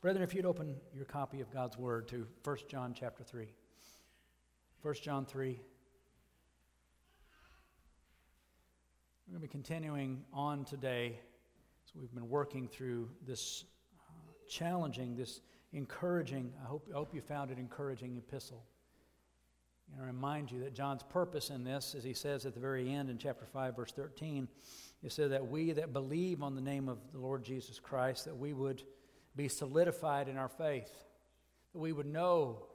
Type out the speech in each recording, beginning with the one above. Brethren, if you'd open your copy of God's Word to 1 John chapter 3. 1 John 3. We're going to be continuing on today. So we've been working through this challenging, this encouraging, I hope you found it encouraging epistle. And I remind you that John's purpose in this, as he says at the very end in chapter 5, verse 13, it says that we that believe on the name of the Lord Jesus Christ, that we would be solidified in our faith, that we would know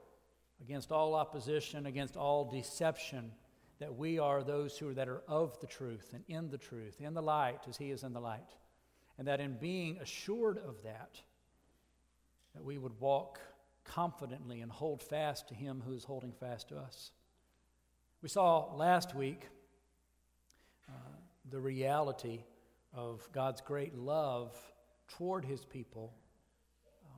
against all opposition, against all deception, that we are those who that are of the truth and in the truth, in the light as he is in the light, and that in being assured of that, that we would walk confidently and hold fast to him who is holding fast to us. We saw last week the reality of God's great love toward his people,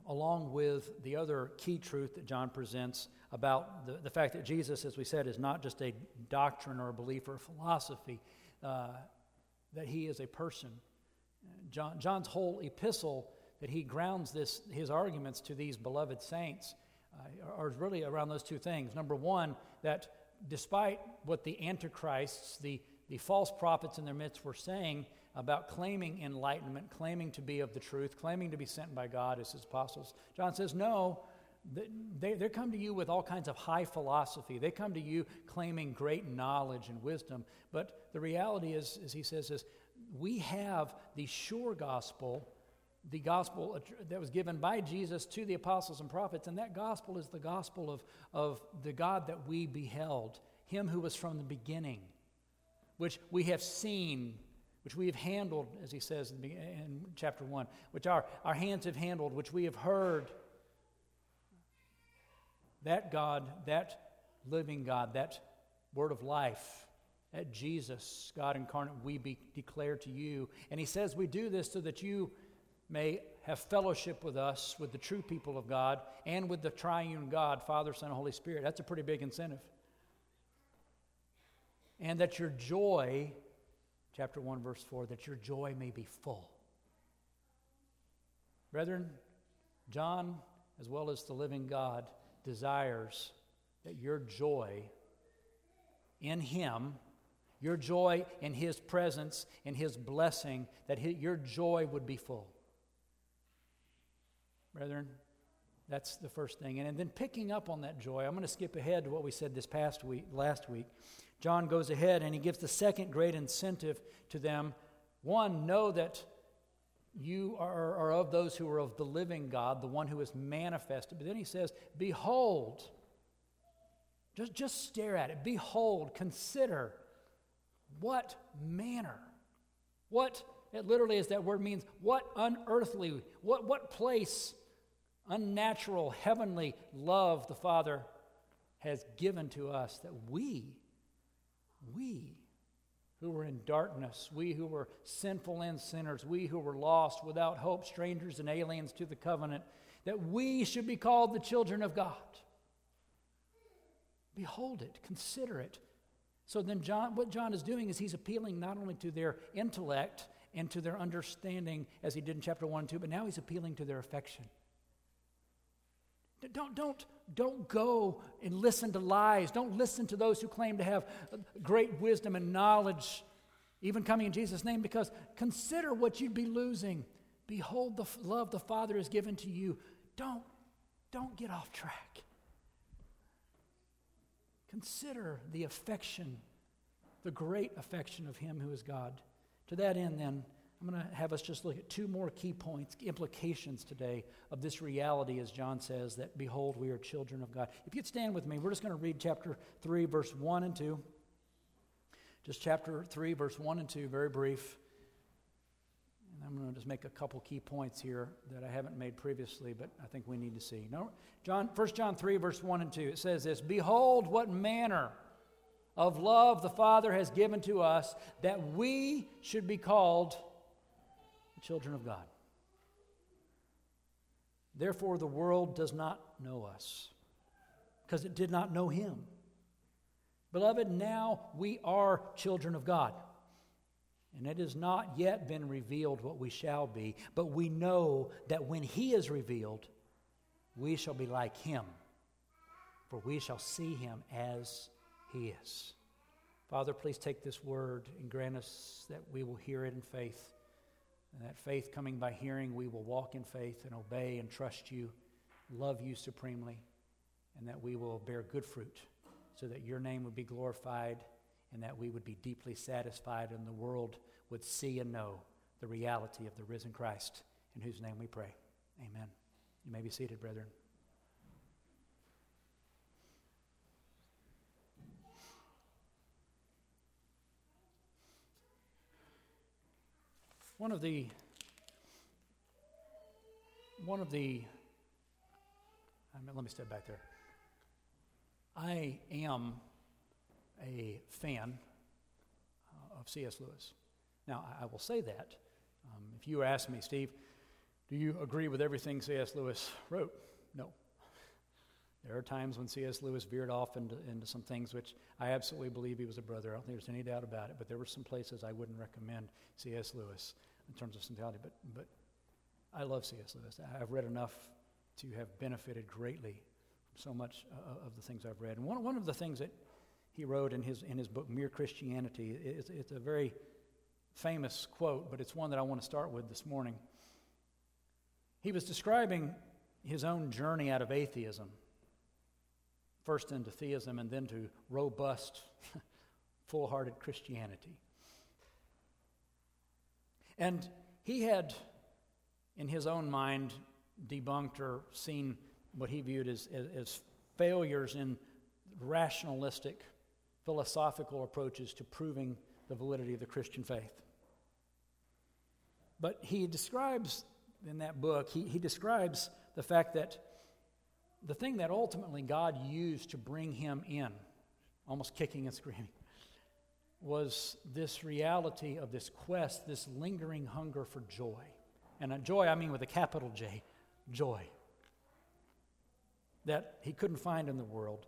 along with the other key truth that John presents about the fact that Jesus, as we said, is not just a doctrine or a belief or a philosophy, that he is a person. John's whole epistle, that he grounds this his arguments to these beloved saints, are really around those two things. Number one, that despite what the antichrists, the false prophets in their midst were saying about claiming enlightenment, claiming to be of the truth, claiming to be sent by God as his apostles, John says, no, they come to you with all kinds of high philosophy. They come to you claiming great knowledge and wisdom. But the reality is, as he says, is we have the sure gospel, the gospel that was given by Jesus to the apostles and prophets, and that gospel is the gospel of the God that we beheld, him who was from the beginning, which we have seen, which we have handled, as he says in chapter 1, which our hands have handled, which we have heard. That God, that living God, that word of life, that Jesus, God incarnate, we be declared to you. And he says we do this so that you may have fellowship with us, with the true people of God, and with the triune God, Father, Son, and Holy Spirit. That's a pretty big incentive. And that your joy, chapter 1, verse 4, that your joy may be full. Brethren, John, as well as the living God, desires that your joy in him, your joy in his presence, in his blessing, that your joy would be full. Brethren, that's the first thing. And then picking up on that joy, I'm going to skip ahead to what we said this past week, last week. John goes ahead and he gives the second great incentive to them. One, know that you are of those who are of the living God, the one who is manifested. But then he says, behold, just stare at it. Behold, consider what manner, what, it literally is that word means what unearthly, what place, unnatural, heavenly love the Father has given to us that we who were in darkness, we who were sinful and sinners, we who were lost, without hope, strangers and aliens to the covenant, that we should be called the children of God. Behold it, consider it. So then what John is doing is he's appealing not only to their intellect and to their understanding, as he did in chapter 1 and 2, but now he's appealing to their affection. Don't go and listen to lies. Don't listen to those who claim to have great wisdom and knowledge, even coming in Jesus' name, because consider what you'd be losing. Behold the love the Father has given to you. Don't get off track. Consider the affection, the great affection of him who is God. To that end, then, I'm going to have us just look at two more key points, implications today of this reality, as John says, that behold, we are children of God. If you'd stand with me, we're just going to read chapter 3, verse 1 and 2. Just chapter 3, verse 1 and 2, very brief. And I'm going to just make a couple key points here that I haven't made previously, but I think we need to see. No, 1 John 3, verse 1 and 2, it says this, behold what manner of love the Father has given to us, that we should be called the children of God. Therefore, the world does not know us, because it did not know him. Beloved, now we are children of God. And it has not yet been revealed what we shall be, but we know that when He is revealed, we shall be like Him, for we shall see Him as He is. Father, please take this word and grant us that we will hear it in faith, and that faith coming by hearing, we will walk in faith and obey and trust You, love You supremely, and that we will bear good fruit so that Your name would be glorified and that we would be deeply satisfied and the world would see and know the reality of the risen Christ, in whose name we pray. Amen. You may be seated, brethren. Let me step back there. I am a fan of C.S. Lewis. Now, I will say that. If you asked me, Steve, do you agree with everything C.S. Lewis wrote? No. There are times when C.S. Lewis veered off into some things which I absolutely believe he was a brother. I don't think there's any doubt about it, but there were some places I wouldn't recommend C.S. Lewis in terms of centrality, but I love C.S. Lewis. I've read enough to have benefited greatly from so much of the things I've read. And one of the things that he wrote in his book, Mere Christianity, it's a very famous quote, but it's one that I want to start with this morning. He was describing his own journey out of atheism, first into theism and then to robust, full-hearted Christianity. And he had, in his own mind, debunked or seen what he viewed as failures in rationalistic, philosophical approaches to proving the validity of the Christian faith. But he describes, in that book, he describes the fact that the thing that ultimately God used to bring him in, almost kicking and screaming, was this reality of this quest, this lingering hunger for joy. And joy, I mean with a capital J, joy, that he couldn't find in the world.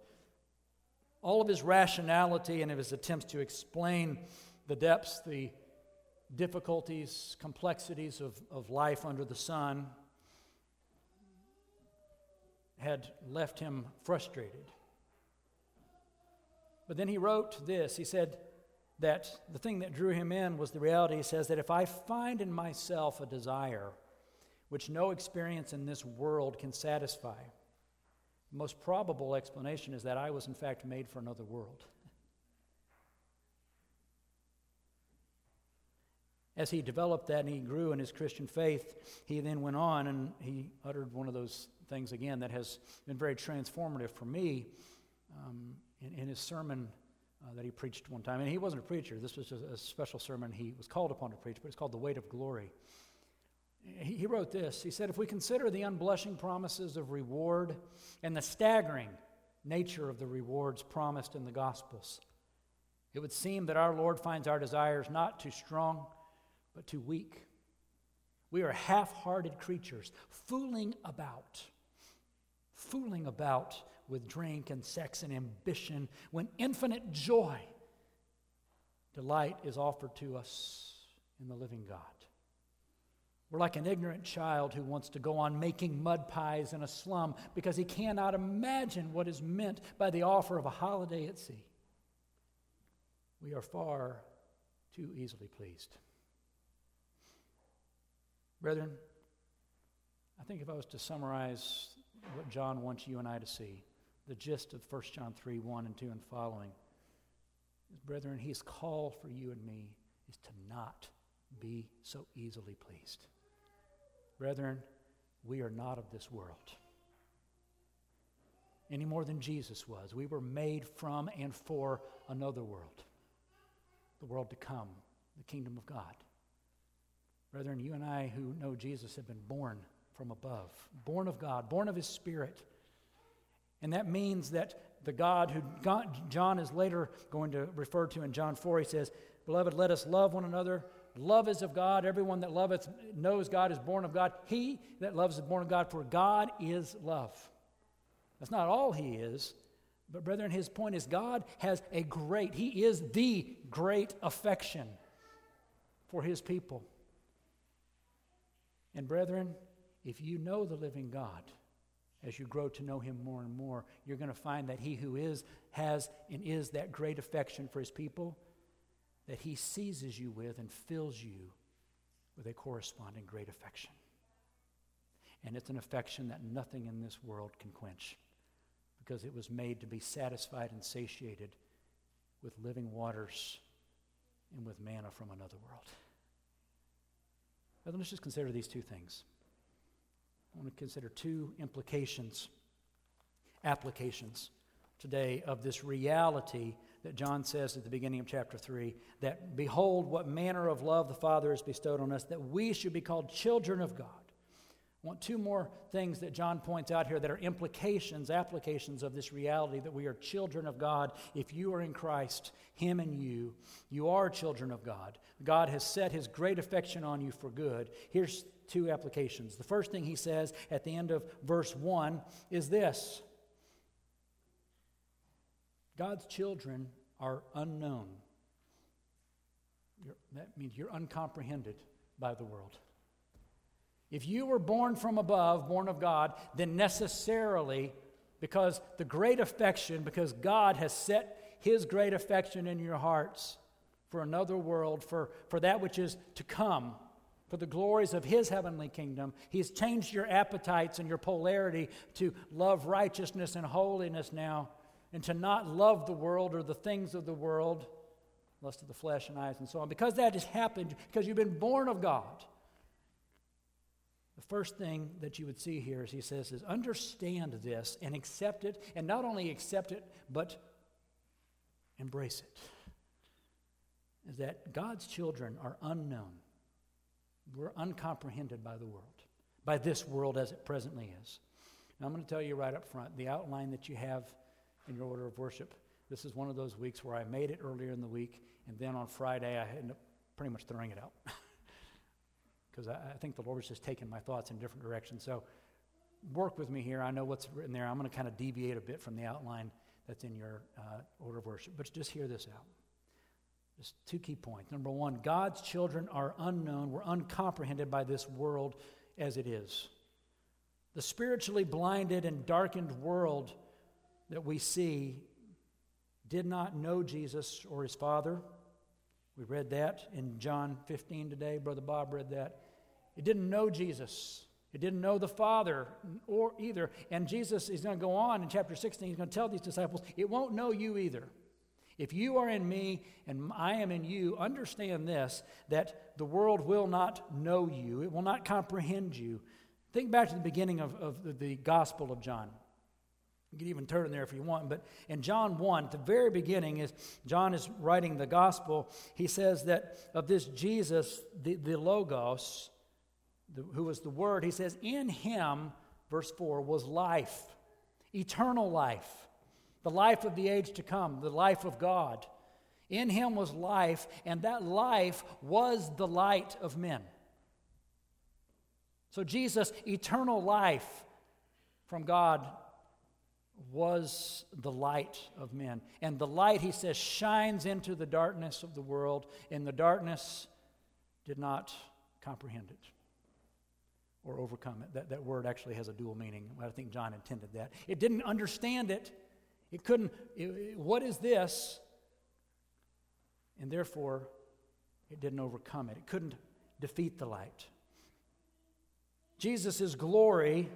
All of his rationality and of his attempts to explain the depths, the difficulties, complexities of life under the sun had left him frustrated. But then he wrote this. He said that the thing that drew him in was the reality. He says that if I find in myself a desire which no experience in this world can satisfy, the most probable explanation is that I was in fact made for another world. As he developed that and he grew in his Christian faith, he then went on and he uttered one of those things again that has been very transformative for me in his sermon that he preached one time. And he wasn't a preacher. This was a special sermon he was called upon to preach, but it's called The Weight of Glory. He wrote this. He said, if we consider the unblushing promises of reward and the staggering nature of the rewards promised in the Gospels, it would seem that our Lord finds our desires not too strong, but too weak. We are half-hearted creatures, fooling about with drink and sex and ambition, when infinite joy, delight is offered to us in the living God. We're like an ignorant child who wants to go on making mud pies in a slum because he cannot imagine what is meant by the offer of a holiday at sea. We are far too easily pleased. Brethren, I think if I was to summarize what John wants you and I to see, the gist of 1 John 3, 1 and 2 and following, is, brethren, his call for you and me is to not be so easily pleased. Brethren, we are not of this world any more than Jesus was. We were made from and for another world, the world to come, the kingdom of God. Brethren, you and I who know Jesus have been born from above, born of God, born of His Spirit. And that means that the God who John is later going to refer to in John 4, he says, beloved, let us love one another. Love is of God. Everyone that loveth knows God is born of God. He that loves is born of God, for God is love. That's not all He is, but brethren, his point is God has a great, He is the great affection. for his people. And brethren, if you know the living God, as you grow to know him more and more, you're going to find that he who is, has, and is that great affection for his people, that he seizes you with and fills you with a corresponding great affection. And it's an affection that nothing in this world can quench, because it was made to be satisfied and satiated with living waters and with manna from another world. But let's just consider these two things. I want to consider two applications today of this reality that John says at the beginning of chapter 3, that behold what manner of love the Father has bestowed on us, that we should be called children of God. I want two more things that John points out here that are applications of this reality that we are children of God. If you are in Christ, him and you, you are children of God. God has set his great affection on you for good. Here's two applications. The first thing he says at the end of verse 1 is this: God's children are unknown. That means you're uncomprehended by the world. If you were born from above, born of God, then necessarily, because God has set his great affection in your hearts for another world, for that which is to come, for the glories of his heavenly kingdom, he's changed your appetites and your polarity to love righteousness and holiness now, and to not love the world or the things of the world, lust of the flesh and eyes and so on. Because that has happened, because you've been born of God, the first thing that you would see here, as he says, is understand this and accept it, and not only accept it, but embrace it, is that God's children are unknown. We're uncomprehended by the world, by this world as it presently is. Now, I'm going to tell you right up front, the outline that you have in your order of worship, this is one of those weeks where I made it earlier in the week, and then on Friday I ended up pretty much throwing it out. Because I think the Lord was just taking my thoughts in different directions. So work with me here. I know what's written there. I'm going to kind of deviate a bit from the outline that's in your order of worship. But just hear this out. Just two key points. Number one, God's children are unknown. We're uncomprehended by this world as it is. The spiritually blinded and darkened world that we see did not know Jesus or his Father. We read that in John 15 today. Brother Bob read that. It didn't know Jesus. It didn't know the Father or either. And Jesus is going to go on in chapter 16. He's going to tell these disciples, it won't know you either. If you are in me and I am in you, understand this, that the world will not know you. It will not comprehend you. Think back to the beginning of the Gospel of John. You can even turn in there if you want. But in John 1, at the very beginning, as John is writing the Gospel, he says that of this Jesus, the Logos, who was the Word, he says, in him, verse 4, was life, eternal life. The life of the age to come, the life of God. In him was life, and that life was the light of men. So Jesus, eternal life from God, was the light of men. And the light, he says, shines into the darkness of the world, and the darkness did not comprehend it or overcome it. That word actually has a dual meaning. I think John intended that. It didn't understand it. It couldn't, what is this? And therefore, it didn't overcome it. It couldn't defeat the light. Jesus' glory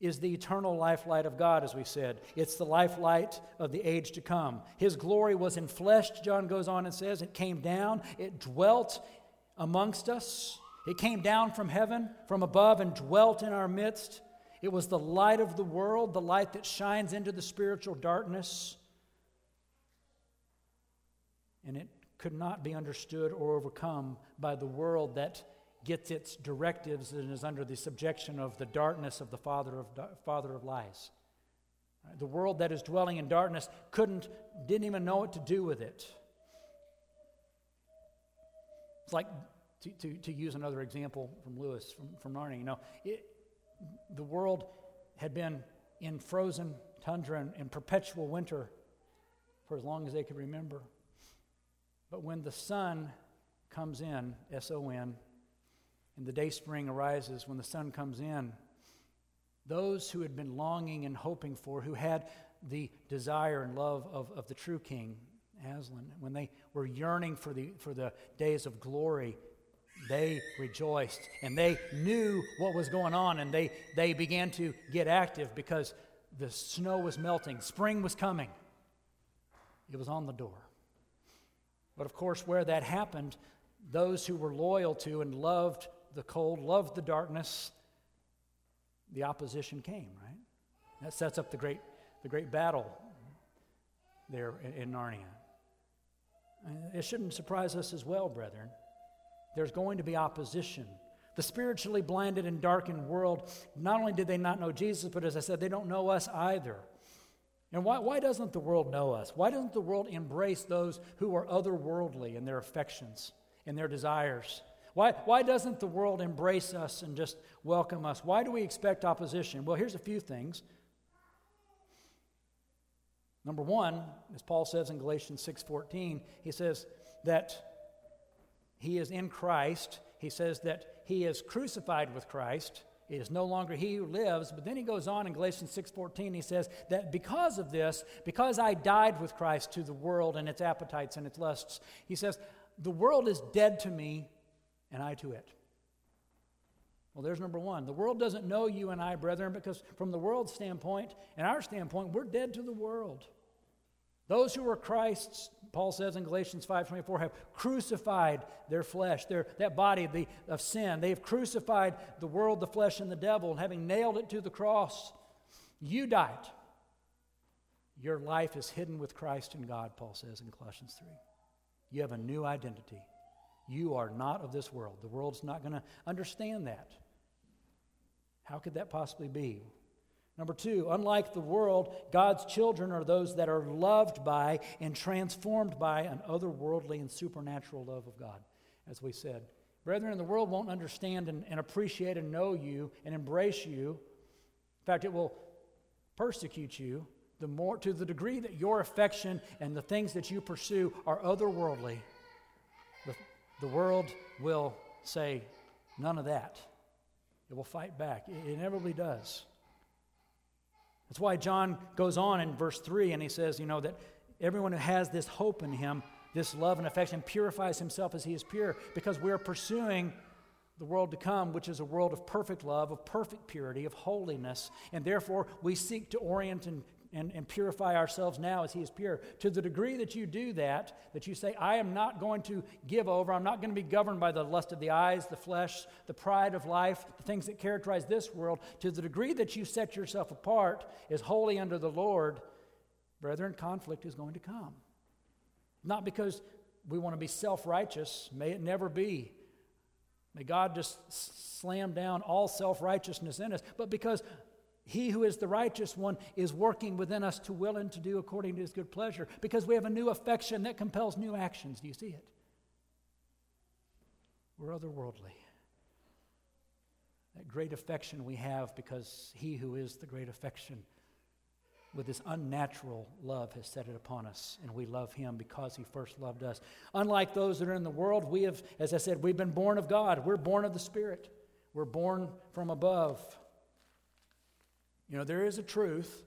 is the eternal life-light of God, as we said. It's the life-light of the age to come. His glory was enfleshed, John goes on and says. It came down. It dwelt amongst us. It came down from heaven, from above, and dwelt in our midst. It was the light of the world, the light that shines into the spiritual darkness. And it could not be understood or overcome by the world that gets its directives and is under the subjection of the darkness of the father of lies. The world that is dwelling in darkness didn't even know what to do with it. It's like, to use another example from Lewis, from Narnia, the world had been in frozen tundra and in perpetual winter for as long as they could remember. But when the sun comes in, S-O-N, and the day spring arises when the sun comes in, those who had been longing and hoping for, who had the desire and love of the true king, Aslan, when they were yearning for the days of glory, they rejoiced, and they knew what was going on, and they began to get active because the snow was melting. Spring was coming. It was on the door. But of course, where that happened, those who were loyal to and loved the cold, loved the darkness, the opposition came, right? That sets up the great battle there in Narnia. It shouldn't surprise us as well, brethren. There's going to be opposition. The spiritually blinded and darkened world, not only did they not know Jesus, but as I said, they don't know us either. And why doesn't the world know us? Why doesn't the world embrace those who are otherworldly in their affections, in their desires? Why doesn't the world embrace us and just welcome us? Why do we expect opposition? Well, here's a few things. Number one, as Paul says in Galatians 6:14, he says that he is in Christ. He says that he is crucified with Christ. It is no longer he who lives. But then he goes on in Galatians 6:14, he says that because of this, because I died with Christ to the world and its appetites and its lusts, he says, the world is dead to me and I to it. Well, there's number one. The world doesn't know you and I, brethren, because from the world's standpoint and our standpoint, we're dead to the world. Those who are Christ's, Paul says in Galatians 5:24, have crucified their flesh, that body of sin. They have crucified the world, the flesh, and the devil, and having nailed it to the cross, you died. Your life is hidden with Christ in God, Paul says in Colossians 3. You have a new identity. You are not of this world. The world's not going to understand that. How could that possibly be? Number two, unlike the world, God's children are those that are loved by and transformed by an otherworldly and supernatural love of God, as we said. Brethren, the world won't understand and appreciate and know you and embrace you. In fact, it will persecute you the more to the degree that your affection and the things that you pursue are otherworldly. The world will say, none of that. It will fight back. It inevitably does. That's why John goes on in verse 3 and he says, that everyone who has this hope in him, this love and affection, purifies himself as he is pure, because we are pursuing the world to come, which is a world of perfect love, of perfect purity, of holiness, and therefore we seek to orient and purify ourselves now as he is pure. To the degree that you do that you say, I am not going to give over, I'm not going to be governed by the lust of the eyes, the flesh, the pride of life, the things that characterize this world, to the degree that you set yourself apart as holy under the Lord, brethren, conflict is going to come. Not because we want to be self-righteous, may it never be. May God just slam down all self-righteousness in us, but because he who is the righteous one is working within us to will and to do according to his good pleasure, because we have a new affection that compels new actions. Do you see it? We're otherworldly. That great affection we have because he who is the great affection with his unnatural love has set it upon us, and we love him because he first loved us. Unlike those that are in the world, we have, as I said, we've been born of God. We're born of the Spirit. We're born from above. There is a truth,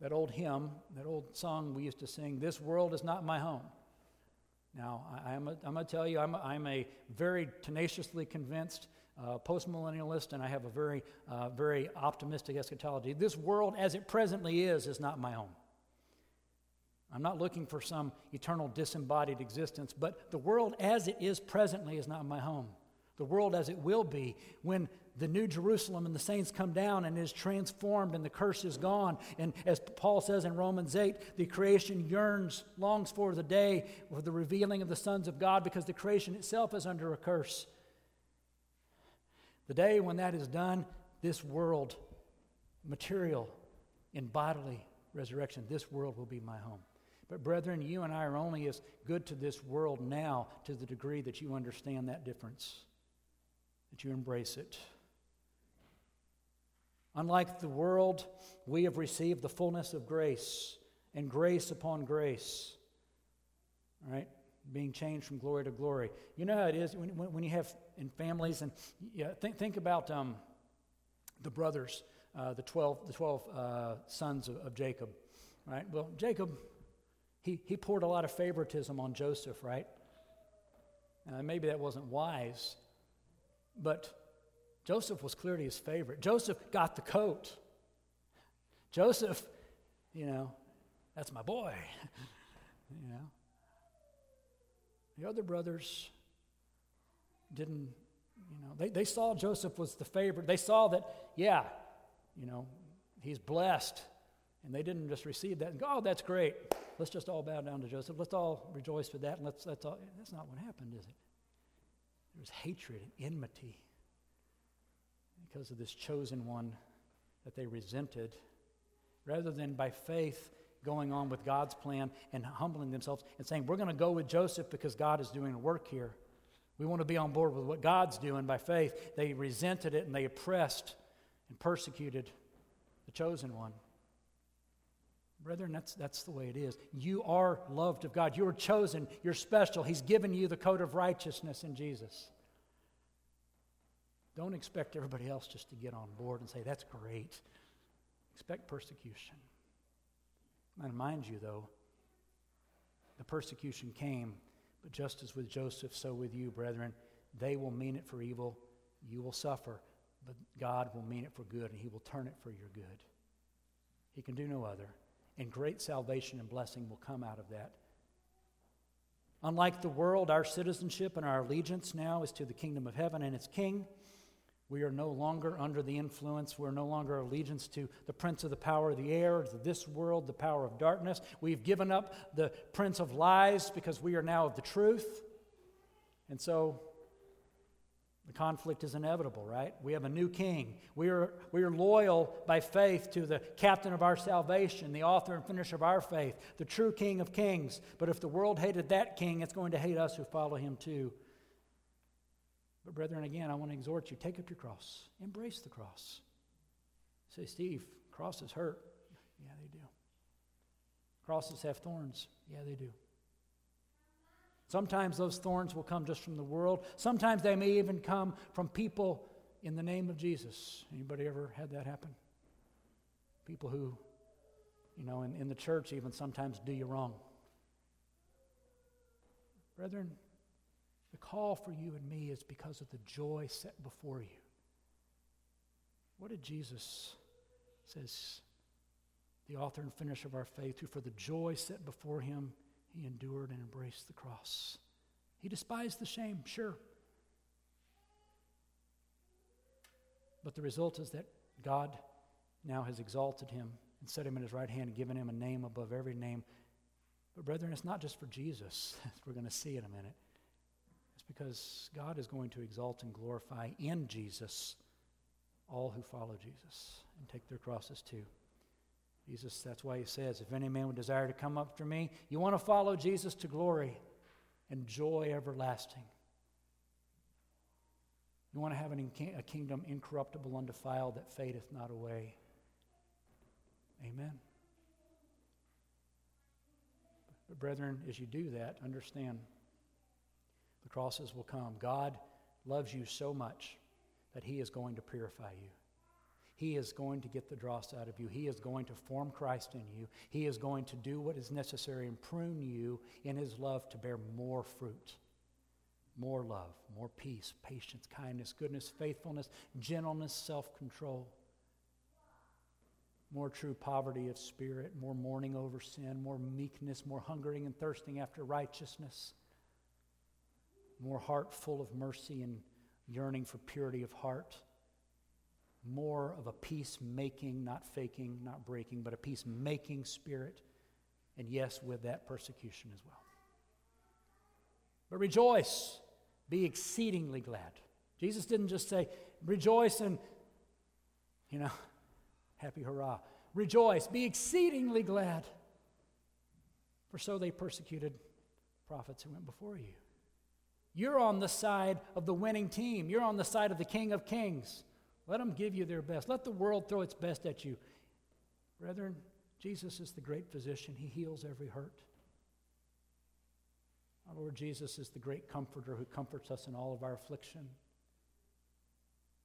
that old hymn, that old song we used to sing, this world is not my home. Now, I'm going to tell you, I'm a very tenaciously convinced postmillennialist, and I have a very, very optimistic eschatology. This world as it presently is not my home. I'm not looking for some eternal disembodied existence, but the world as it is presently is not my home. The world as it will be when the new Jerusalem and the saints come down and is transformed and the curse is gone. And as Paul says in Romans 8, the creation longs for the day of the revealing of the sons of God, because the creation itself is under a curse. The day when that is done, this world, material in bodily resurrection, this world will be my home. But brethren, you and I are only as good to this world now to the degree that you understand that difference, that you embrace it. Unlike the world, we have received the fullness of grace, and grace upon grace. All right? being changed from glory to glory. You know how it is when you have in families, and think about the brothers, the 12 sons of Jacob, right? Well, Jacob, he poured a lot of favoritism on Joseph, right? Maybe that wasn't wise, but Joseph was clearly his favorite. Joseph got the coat. Joseph, that's my boy, The other brothers didn't, they saw Joseph was the favorite. They saw that, he's blessed. And they didn't just receive that and go, oh, that's great. Let's just all bow down to Joseph. Let's all rejoice for that. And that's not what happened, is it? There was hatred and enmity because of this chosen one that they resented. Rather than by faith going on with God's plan and humbling themselves and saying, we're going to go with Joseph because God is doing a work here. We want to be on board with what God's doing by faith. They resented it and they oppressed and persecuted the chosen one. Brethren, that's the way it is. You are loved of God. You are chosen. You're special. He's given you the coat of righteousness in Jesus. Don't expect everybody else just to get on board and say, that's great. Expect persecution. I remind you, though, the persecution came, but just as with Joseph, so with you, brethren. They will mean it for evil. You will suffer, but God will mean it for good, and he will turn it for your good. He can do no other, and great salvation and blessing will come out of that. Unlike the world, our citizenship and our allegiance now is to the kingdom of heaven and its king. We are no longer under the influence. We're no longer allegiance to the prince of the power of the air, to this world, the power of darkness. We've given up the prince of lies because we are now of the truth. And so the conflict is inevitable, right? We have a new king. We are loyal by faith to the captain of our salvation, the author and finisher of our faith, the true King of Kings. But if the world hated that king, it's going to hate us who follow him too. But brethren, again, I want to exhort you, take up your cross. Embrace the cross. Say, Steve, crosses hurt. Yeah, they do. Crosses have thorns. Yeah, they do. Sometimes those thorns will come just from the world. Sometimes they may even come from people in the name of Jesus. Anybody ever had that happen? People who, in the church even sometimes do you wrong. Brethren, the call for you and me is because of the joy set before you. What did Jesus say, the author and finisher of our faith, who for the joy set before him, he endured and embraced the cross. He despised the shame, sure. But the result is that God now has exalted him and set him in his right hand and given him a name above every name. But brethren, it's not just for Jesus, as we're going to see in a minute. Because God is going to exalt and glorify in Jesus all who follow Jesus and take their crosses too. Jesus, that's why he says, if any man would desire to come up to me, you want to follow Jesus to glory and joy everlasting. You want to have a kingdom incorruptible, undefiled, that fadeth not away. Amen. But brethren, as you do that, understand, the crosses will come. God loves you so much that he is going to purify you. He is going to get the dross out of you. He is going to form Christ in you. He is going to do what is necessary and prune you in his love to bear more fruit, more love, more peace, patience, kindness, goodness, faithfulness, gentleness, self-control, more true poverty of spirit, more mourning over sin, more meekness, more hungering and thirsting after righteousness, more heart full of mercy and yearning for purity of heart. More of a peacemaking, not faking, not breaking, but a peacemaking spirit. And yes, with that, persecution as well. But rejoice, be exceedingly glad. Jesus didn't just say, rejoice and, happy hurrah. Rejoice, be exceedingly glad. For so they persecuted prophets who went before you. You're on the side of the winning team. You're on the side of the King of Kings. Let them give you their best. Let the world throw its best at you. Brethren, Jesus is the great physician. He heals every hurt. Our Lord Jesus is the great comforter who comforts us in all of our affliction.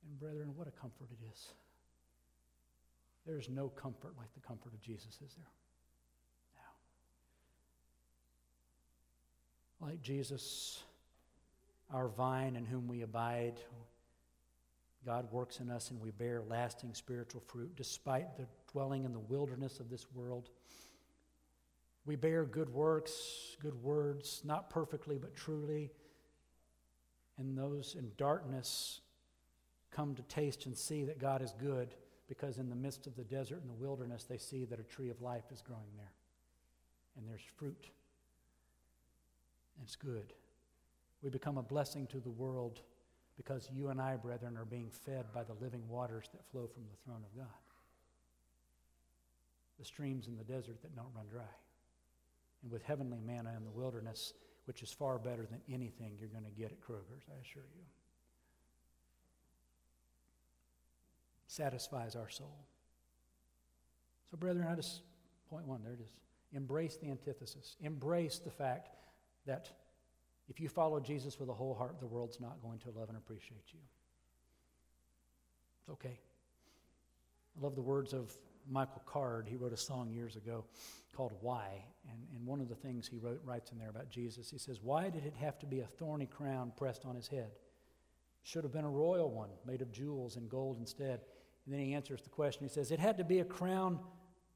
And brethren, what a comfort it is. There is no comfort like the comfort of Jesus, is there? No. Like Jesus, our vine in whom we abide, God works in us and we bear lasting spiritual fruit despite the dwelling in the wilderness of this world. We bear good works, good words, not perfectly but truly. And those in darkness come to taste and see that God is good, because in the midst of the desert and the wilderness they see that a tree of life is growing there. And there's fruit. And it's good. We become a blessing to the world because you and I, brethren, are being fed by the living waters that flow from the throne of God. The streams in the desert that don't run dry. And with heavenly manna in the wilderness, which is far better than anything you're going to get at Kroger's, I assure you. Satisfies our soul. So, brethren, I just, point one, there it is. Embrace the antithesis. Embrace the fact that if you follow Jesus with a whole heart, the world's not going to love and appreciate you. It's okay. I love the words of Michael Card. He wrote a song years ago called Why. And one of the things he writes in there about Jesus, he says, "Why did it have to be a thorny crown pressed on his head? Should have been a royal one made of jewels and gold instead." And then he answers the question. He says, "It had to be a crown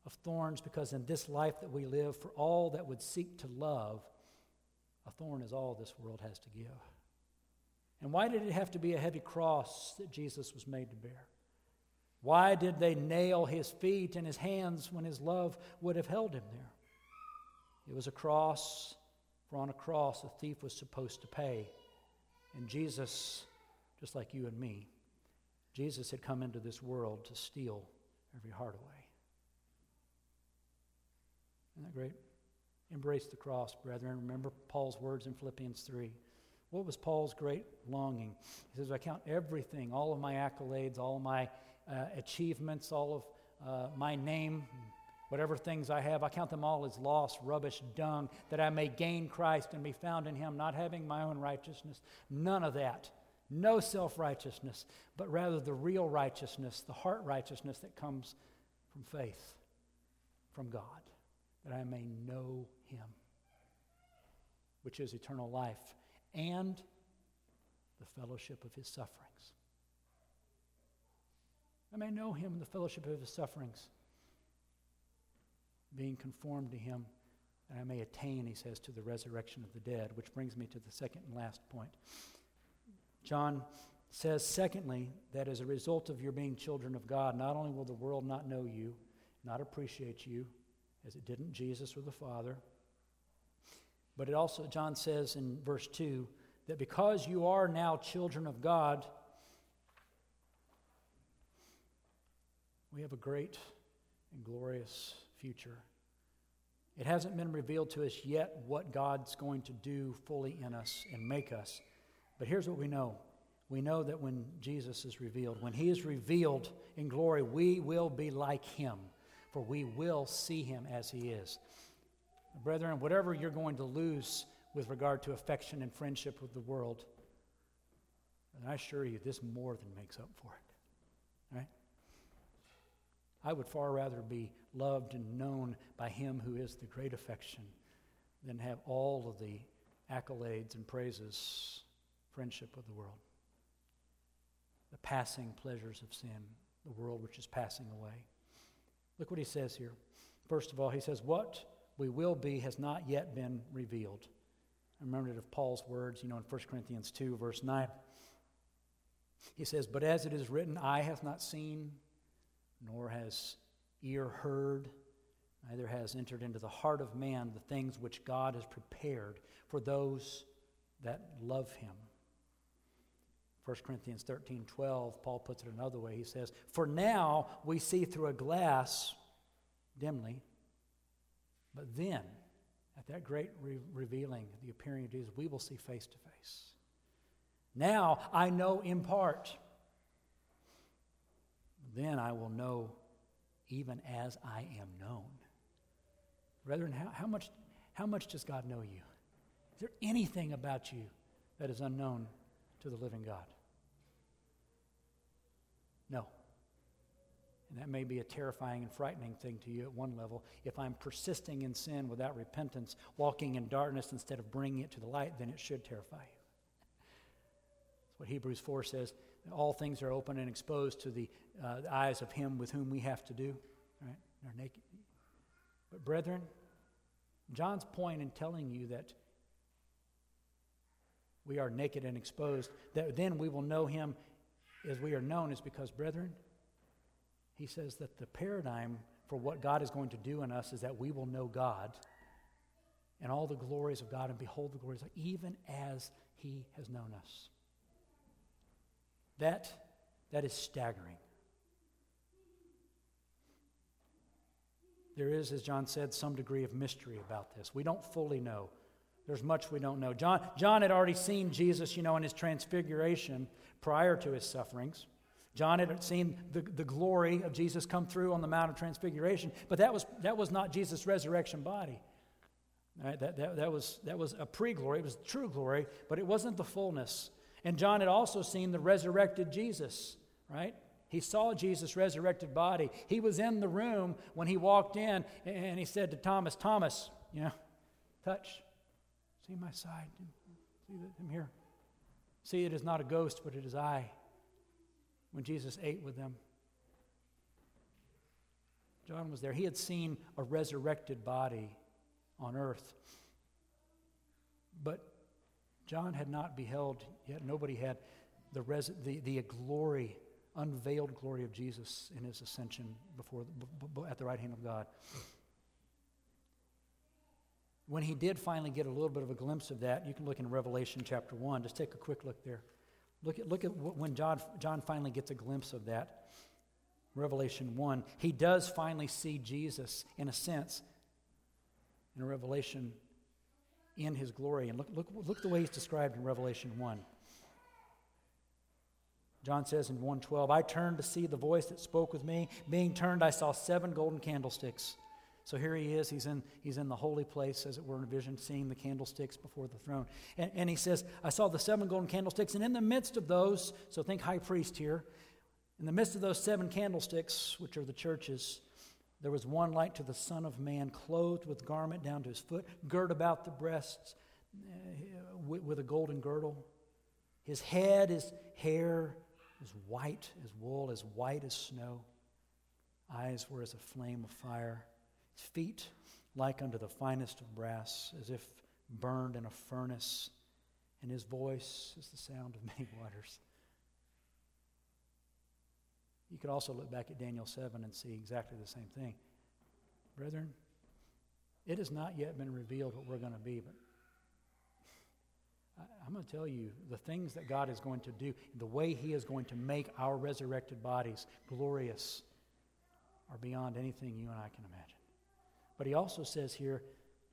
of thorns because in this life that we live, for all that would seek to love, a thorn is all this world has to give." And why did it have to be a heavy cross that Jesus was made to bear? Why did they nail his feet and his hands when his love would have held him there? It was a cross, for on a cross a thief was supposed to pay. And Jesus, just like you and me, Jesus had come into this world to steal every heart away. Isn't that great? Embrace the cross, brethren. Remember Paul's words in Philippians 3. What was Paul's great longing? He says, "I count everything, all of my accolades, all of my achievements, all of my name, whatever things I have, I count them all as loss, rubbish, dung, that I may gain Christ and be found in him, not having my own righteousness." None of that. No self-righteousness, but rather the real righteousness, the heart righteousness that comes from faith, from God, that I may know him, which is eternal life, and the fellowship of his sufferings. I may know him in the fellowship of his sufferings, being conformed to him, that I may attain, he says, to the resurrection of the dead, which brings me to the second and last point. John says, secondly, that as a result of your being children of God, not only will the world not know you, not appreciate you, as it didn't Jesus or the Father. But it also, John says in verse 2, that because you are now children of God, we have a great and glorious future. It hasn't been revealed to us yet what God's going to do fully in us and make us. But here's what we know. We know that when Jesus is revealed, when he is revealed in glory, we will be like him. For we will see him as he is. Brethren, whatever you're going to lose with regard to affection and friendship with the world, and I assure you, this more than makes up for it. Right? I would far rather be loved and known by him who is the great affection than have all of the accolades and praises, friendship with the world, the passing pleasures of sin, the world which is passing away. Look what he says here. First of all, he says, what we will be has not yet been revealed. I remembered of Paul's words, in 1 Corinthians 2, verse 9. He says, "But as it is written, eye hath not seen, nor has ear heard, neither has entered into the heart of man the things which God has prepared for those that love him." 1 Corinthians 13:12, Paul puts it another way. He says, "For now we see through a glass dimly, but then, at that great revealing, the appearing of Jesus, we will see face to face. Now I know in part, then I will know even as I am known." Brethren, how much does God know you? Is there anything about you that is unknown to the living God? No. And that may be a terrifying and frightening thing to you at one level. If I'm persisting in sin without repentance, walking in darkness instead of bringing it to the light, then it should terrify you. That's what Hebrews 4 says. All things are open and exposed to the eyes of him with whom we have to do. Right? They're naked. But brethren, John's point in telling you that we are naked and exposed, that then we will know him as we are known, is because, brethren, he says that the paradigm for what God is going to do in us is that we will know God and all the glories of God and behold the glories of God, even as he has known us. That is staggering. There is, as John said, some degree of mystery about this. We don't fully know. There's much we don't know. John had already seen Jesus, in his transfiguration prior to his sufferings. John had seen the glory of Jesus come through on the Mount of Transfiguration, but that was not Jesus' resurrection body. All right, that was a pre-glory. It was true glory, but it wasn't the fullness. And John had also seen the resurrected Jesus, right? He saw Jesus' resurrected body. He was in the room when he walked in, and he said to Thomas, "Thomas, touch. See my side. See that I'm here. See, it is not a ghost, but it is I." When Jesus ate with them, John was there. He had seen a resurrected body on earth. But John had not beheld yet. Nobody had the glory, unveiled glory of Jesus in his ascension at the right hand of God. When he did finally get a little bit of a glimpse of that, you can look in Revelation chapter 1. Just take a quick look there. Look at when John finally gets a glimpse of that. Revelation 1. He does finally see Jesus, in a sense, in a revelation in his glory. And look the way he's described in Revelation 1. John says in 1:12, "I turned to see the voice that spoke with me. Being turned, I saw 7 golden candlesticks." So here he is, he's in the holy place, as it were, in a vision, seeing the candlesticks before the throne. And he says, "I saw the 7 golden candlesticks, and in the midst of those," so think high priest here, "in the midst of those 7 candlesticks," which are the churches, "there was one like to the Son of Man, clothed with garment down to his foot, girt about the breasts with a golden girdle. His head, his hair was white as wool, as white as snow. Eyes were as a flame of fire. Feet like unto the finest of brass, as if burned in a furnace, and his voice is the sound of many waters." You could also look back at Daniel 7 and see exactly the same thing. Brethren, it has not yet been revealed what we're going to be, but I'm going to tell you the things that God is going to do, the way he is going to make our resurrected bodies glorious, are beyond anything you and I can imagine. But he also says here,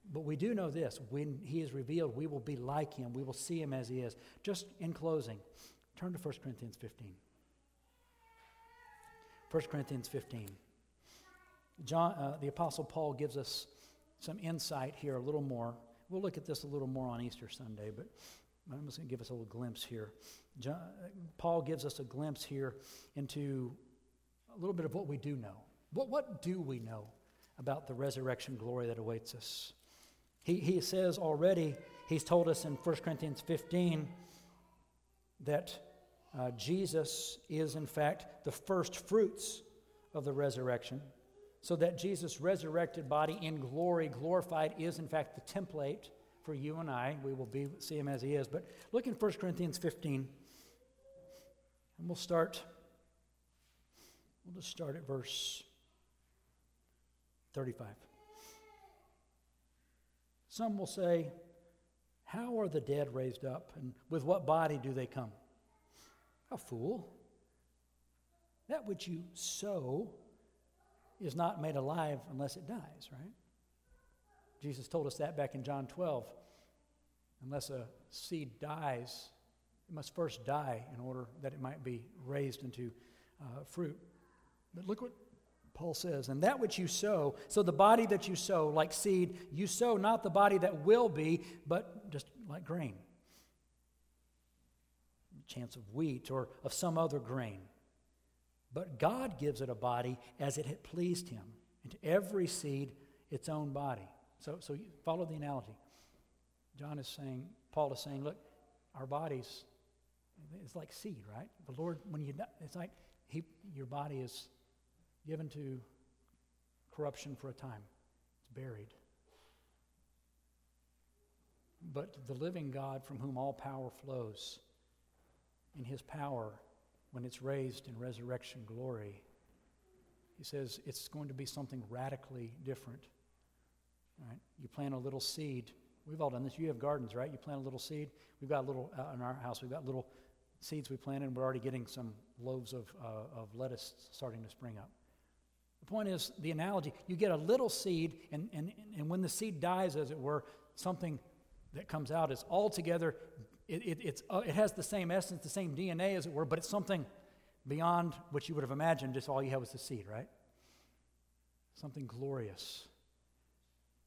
but we do know this, when he is revealed, we will be like him. We will see him as he is. Just in closing, turn to 1 Corinthians 15. 1 Corinthians 15. John, the Apostle Paul gives us some insight here a little more. We'll look at this a little more on Easter Sunday, but I'm just going to give us a little glimpse here. Paul gives us a glimpse here into a little bit of what we do know. What do we know about the resurrection glory that awaits us? He says already, he's told us in 1 Corinthians 15 that Jesus is in fact the first fruits of the resurrection, so that Jesus' resurrected body in glory, glorified, is in fact the template for you and I. We will see him as he is. But look in 1 Corinthians 15, and we'll just start at verse 35. Some will say, "How are the dead raised up, and with what body do they come?" A fool. That which you sow is not made alive unless it dies, right? Jesus told us that back in John 12. Unless a seed dies, it must first die in order that it might be raised into fruit. But look what Paul says, "And that which you sow," so the body that you sow, like seed, you sow not the body that will be, but just like grain, a chance of wheat or of some other grain. But God gives it a body as it had pleased him, and to every seed its own body. So you follow the analogy. Paul is saying, look, our bodies, it's like seed, right? The Lord, when you die, it's like your body is given to corruption for a time. It's buried. But the living God from whom all power flows, in his power, when it's raised in resurrection glory, he says it's going to be something radically different. Right? You plant a little seed. We've all done this. You have gardens, right? You plant a little seed. We've got a little, in our house, we've got little seeds we planted, and we're already getting some loaves of lettuce starting to spring up. The point is, the analogy, you get a little seed, and when the seed dies, as it were, something that comes out is altogether, it has the same essence, the same DNA, as it were, but it's something beyond what you would have imagined. Just all you had was the seed, right? Something glorious.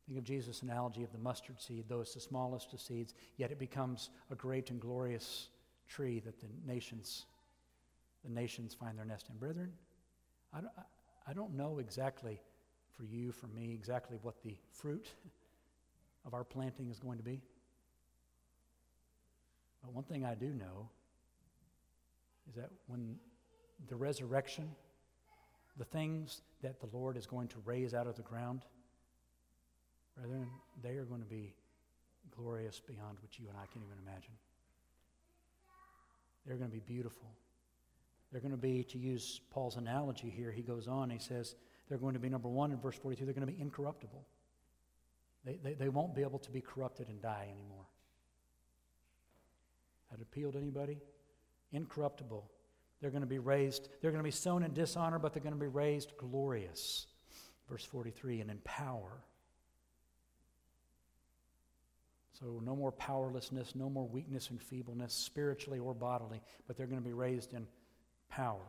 Think of Jesus' analogy of the mustard seed. Though it's the smallest of seeds, yet it becomes a great and glorious tree that the nations find their nest in. Brethren, I don't know exactly for you, for me, exactly what the fruit of our planting is going to be. But one thing I do know is that when the resurrection, the things that the Lord is going to raise out of the ground, brethren, they are going to be glorious beyond what you and I can even imagine. They're going to be beautiful. They're going to be, to use Paul's analogy here, he goes on, he says, they're going to be, number one, in verse 42, they're going to be incorruptible. They won't be able to be corrupted and die anymore. That appeal to anybody? Incorruptible. They're going to be raised, they're going to be sown in dishonor, but they're going to be raised glorious. Verse 43, and in power. So no more powerlessness, no more weakness and feebleness, spiritually or bodily, but they're going to be raised in power.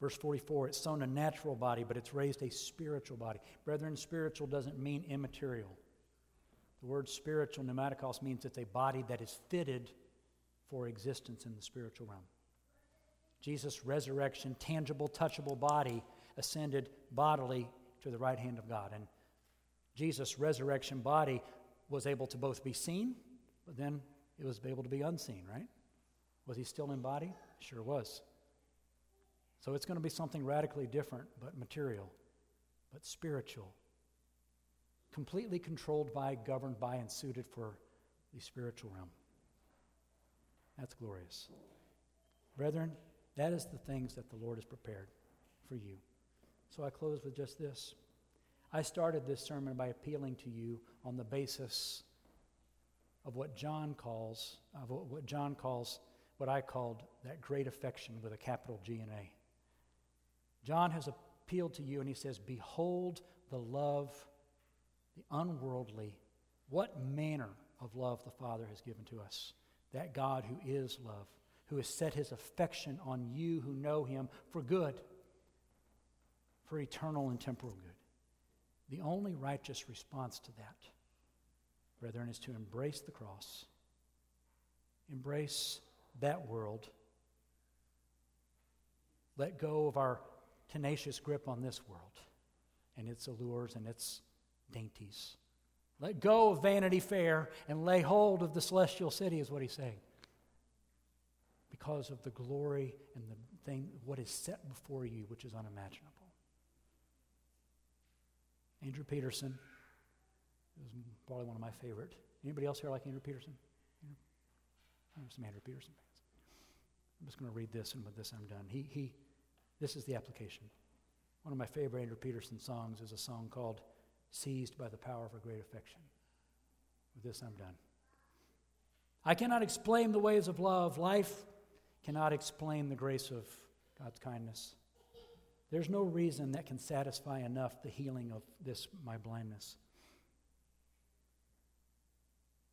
Verse 44, it's sown a natural body, but it's raised a spiritual body. Brethren, spiritual doesn't mean immaterial. The word spiritual, pneumatikos, means it's a body that is fitted for existence in the spiritual realm. Jesus' resurrection, tangible, touchable body, ascended bodily to the right hand of God. And Jesus' resurrection body was able to both be seen, but then it was able to be unseen, right? Was he still in body? Sure was. So it's going to be something radically different, but material, but spiritual. Completely controlled by, governed by, and suited for the spiritual realm. That's glorious. Brethren, that is the things that the Lord has prepared for you. So I close with just this. I started this sermon by appealing to you on the basis of what I called that great affection with a capital G and A. John has appealed to you and he says, behold the love, the unworldly, what manner of love the Father has given to us. That God who is love, who has set his affection on you who know him for good, for eternal and temporal good. The only righteous response to that, brethren, is to embrace the cross, embrace that world, let go of our tenacious grip on this world and its allures and its dainties. Let go of Vanity Fair and lay hold of the celestial city, is what he's saying, because of the glory and the thing, what is set before you, which is unimaginable. Andrew Peterson is probably one of my favorite. Anybody else here like Andrew Peterson? I know some Andrew Peterson fans. I'm just going to read this, and with this I'm done. This is the application. One of my favorite Andrew Peterson songs is a song called "Seized by the Power of a Great Affection." With this I'm done. I cannot explain the ways of love. Life cannot explain the grace of God's kindness. There's no reason that can satisfy enough the healing of this, my blindness.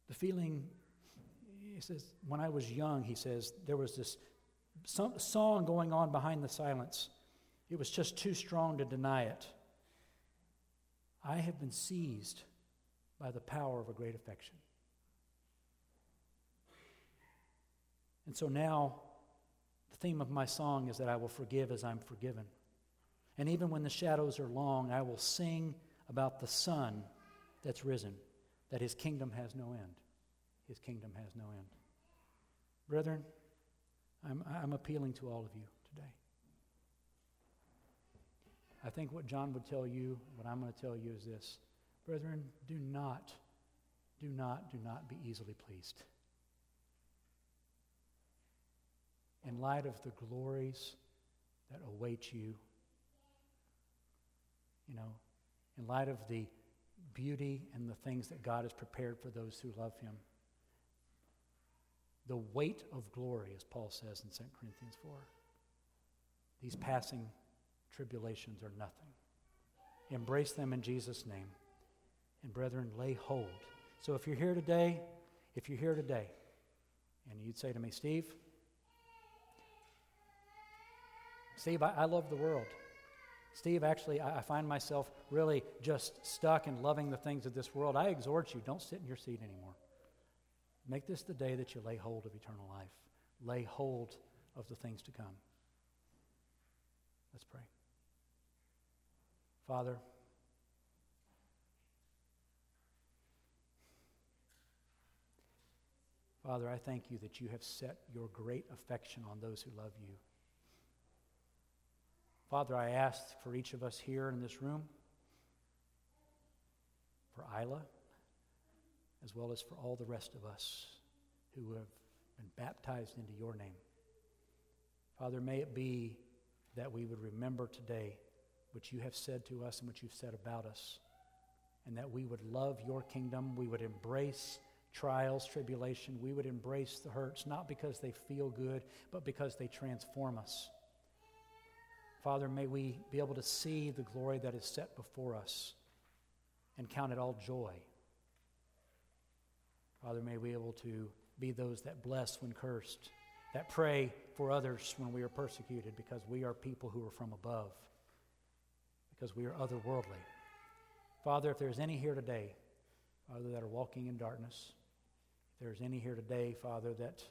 The feeling, he says, when I was young, he says, there was this song going on behind the silence. It was just too strong to deny it. I have been seized by the power of a great affection. And so now, the theme of my song is that I will forgive as I'm forgiven. And even when the shadows are long, I will sing about the sun that's risen, that his kingdom has no end. His kingdom has no end. Brethren, I'm appealing to all of you today. I think what John would tell you, what I'm going to tell you is this. Brethren, do not be easily pleased. In light of the glories that await you, you know, in light of the beauty and the things that God has prepared for those who love him, the weight of glory, as Paul says in 2 Corinthians 4, these passing tribulations are nothing. Embrace them in Jesus' name. And brethren, lay hold. So if you're here today, and you'd say to me, Steve, I love the world. Steve, actually, I find myself really just stuck in loving the things of this world. I exhort you, don't sit in your seat anymore. Make this the day that you lay hold of eternal life. Lay hold of the things to come. Let's pray. Father, I thank you that you have set your great affection on those who love you. Father, I ask for each of us here in this room, for Isla, as well as for all the rest of us who have been baptized into your name. Father, may it be that we would remember today what you have said to us and what you've said about us, and that we would love your kingdom. We would embrace trials, tribulation. We would embrace the hurts, not because they feel good, but because they transform us. Father, may we be able to see the glory that is set before us and count it all joy. Father, may we be able to be those that bless when cursed, that pray for others when we are persecuted, because we are people who are from above, because we are otherworldly. Father, if there's any here today, Father, that are walking in darkness, if there's any here today, Father, that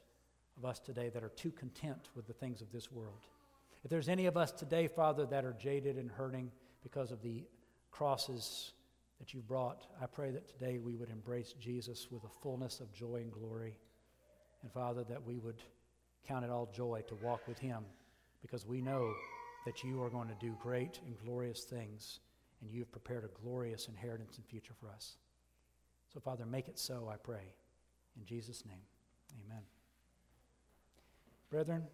of us today that are too content with the things of this world, if there's any of us today, Father, that are jaded and hurting because of the crosses that you brought, I pray that today we would embrace Jesus with a fullness of joy and glory. And Father, that we would count it all joy to walk with him, because we know that you are going to do great and glorious things, and you have prepared a glorious inheritance and future for us. So, Father, make it so, I pray. In Jesus' name, amen. Brethren,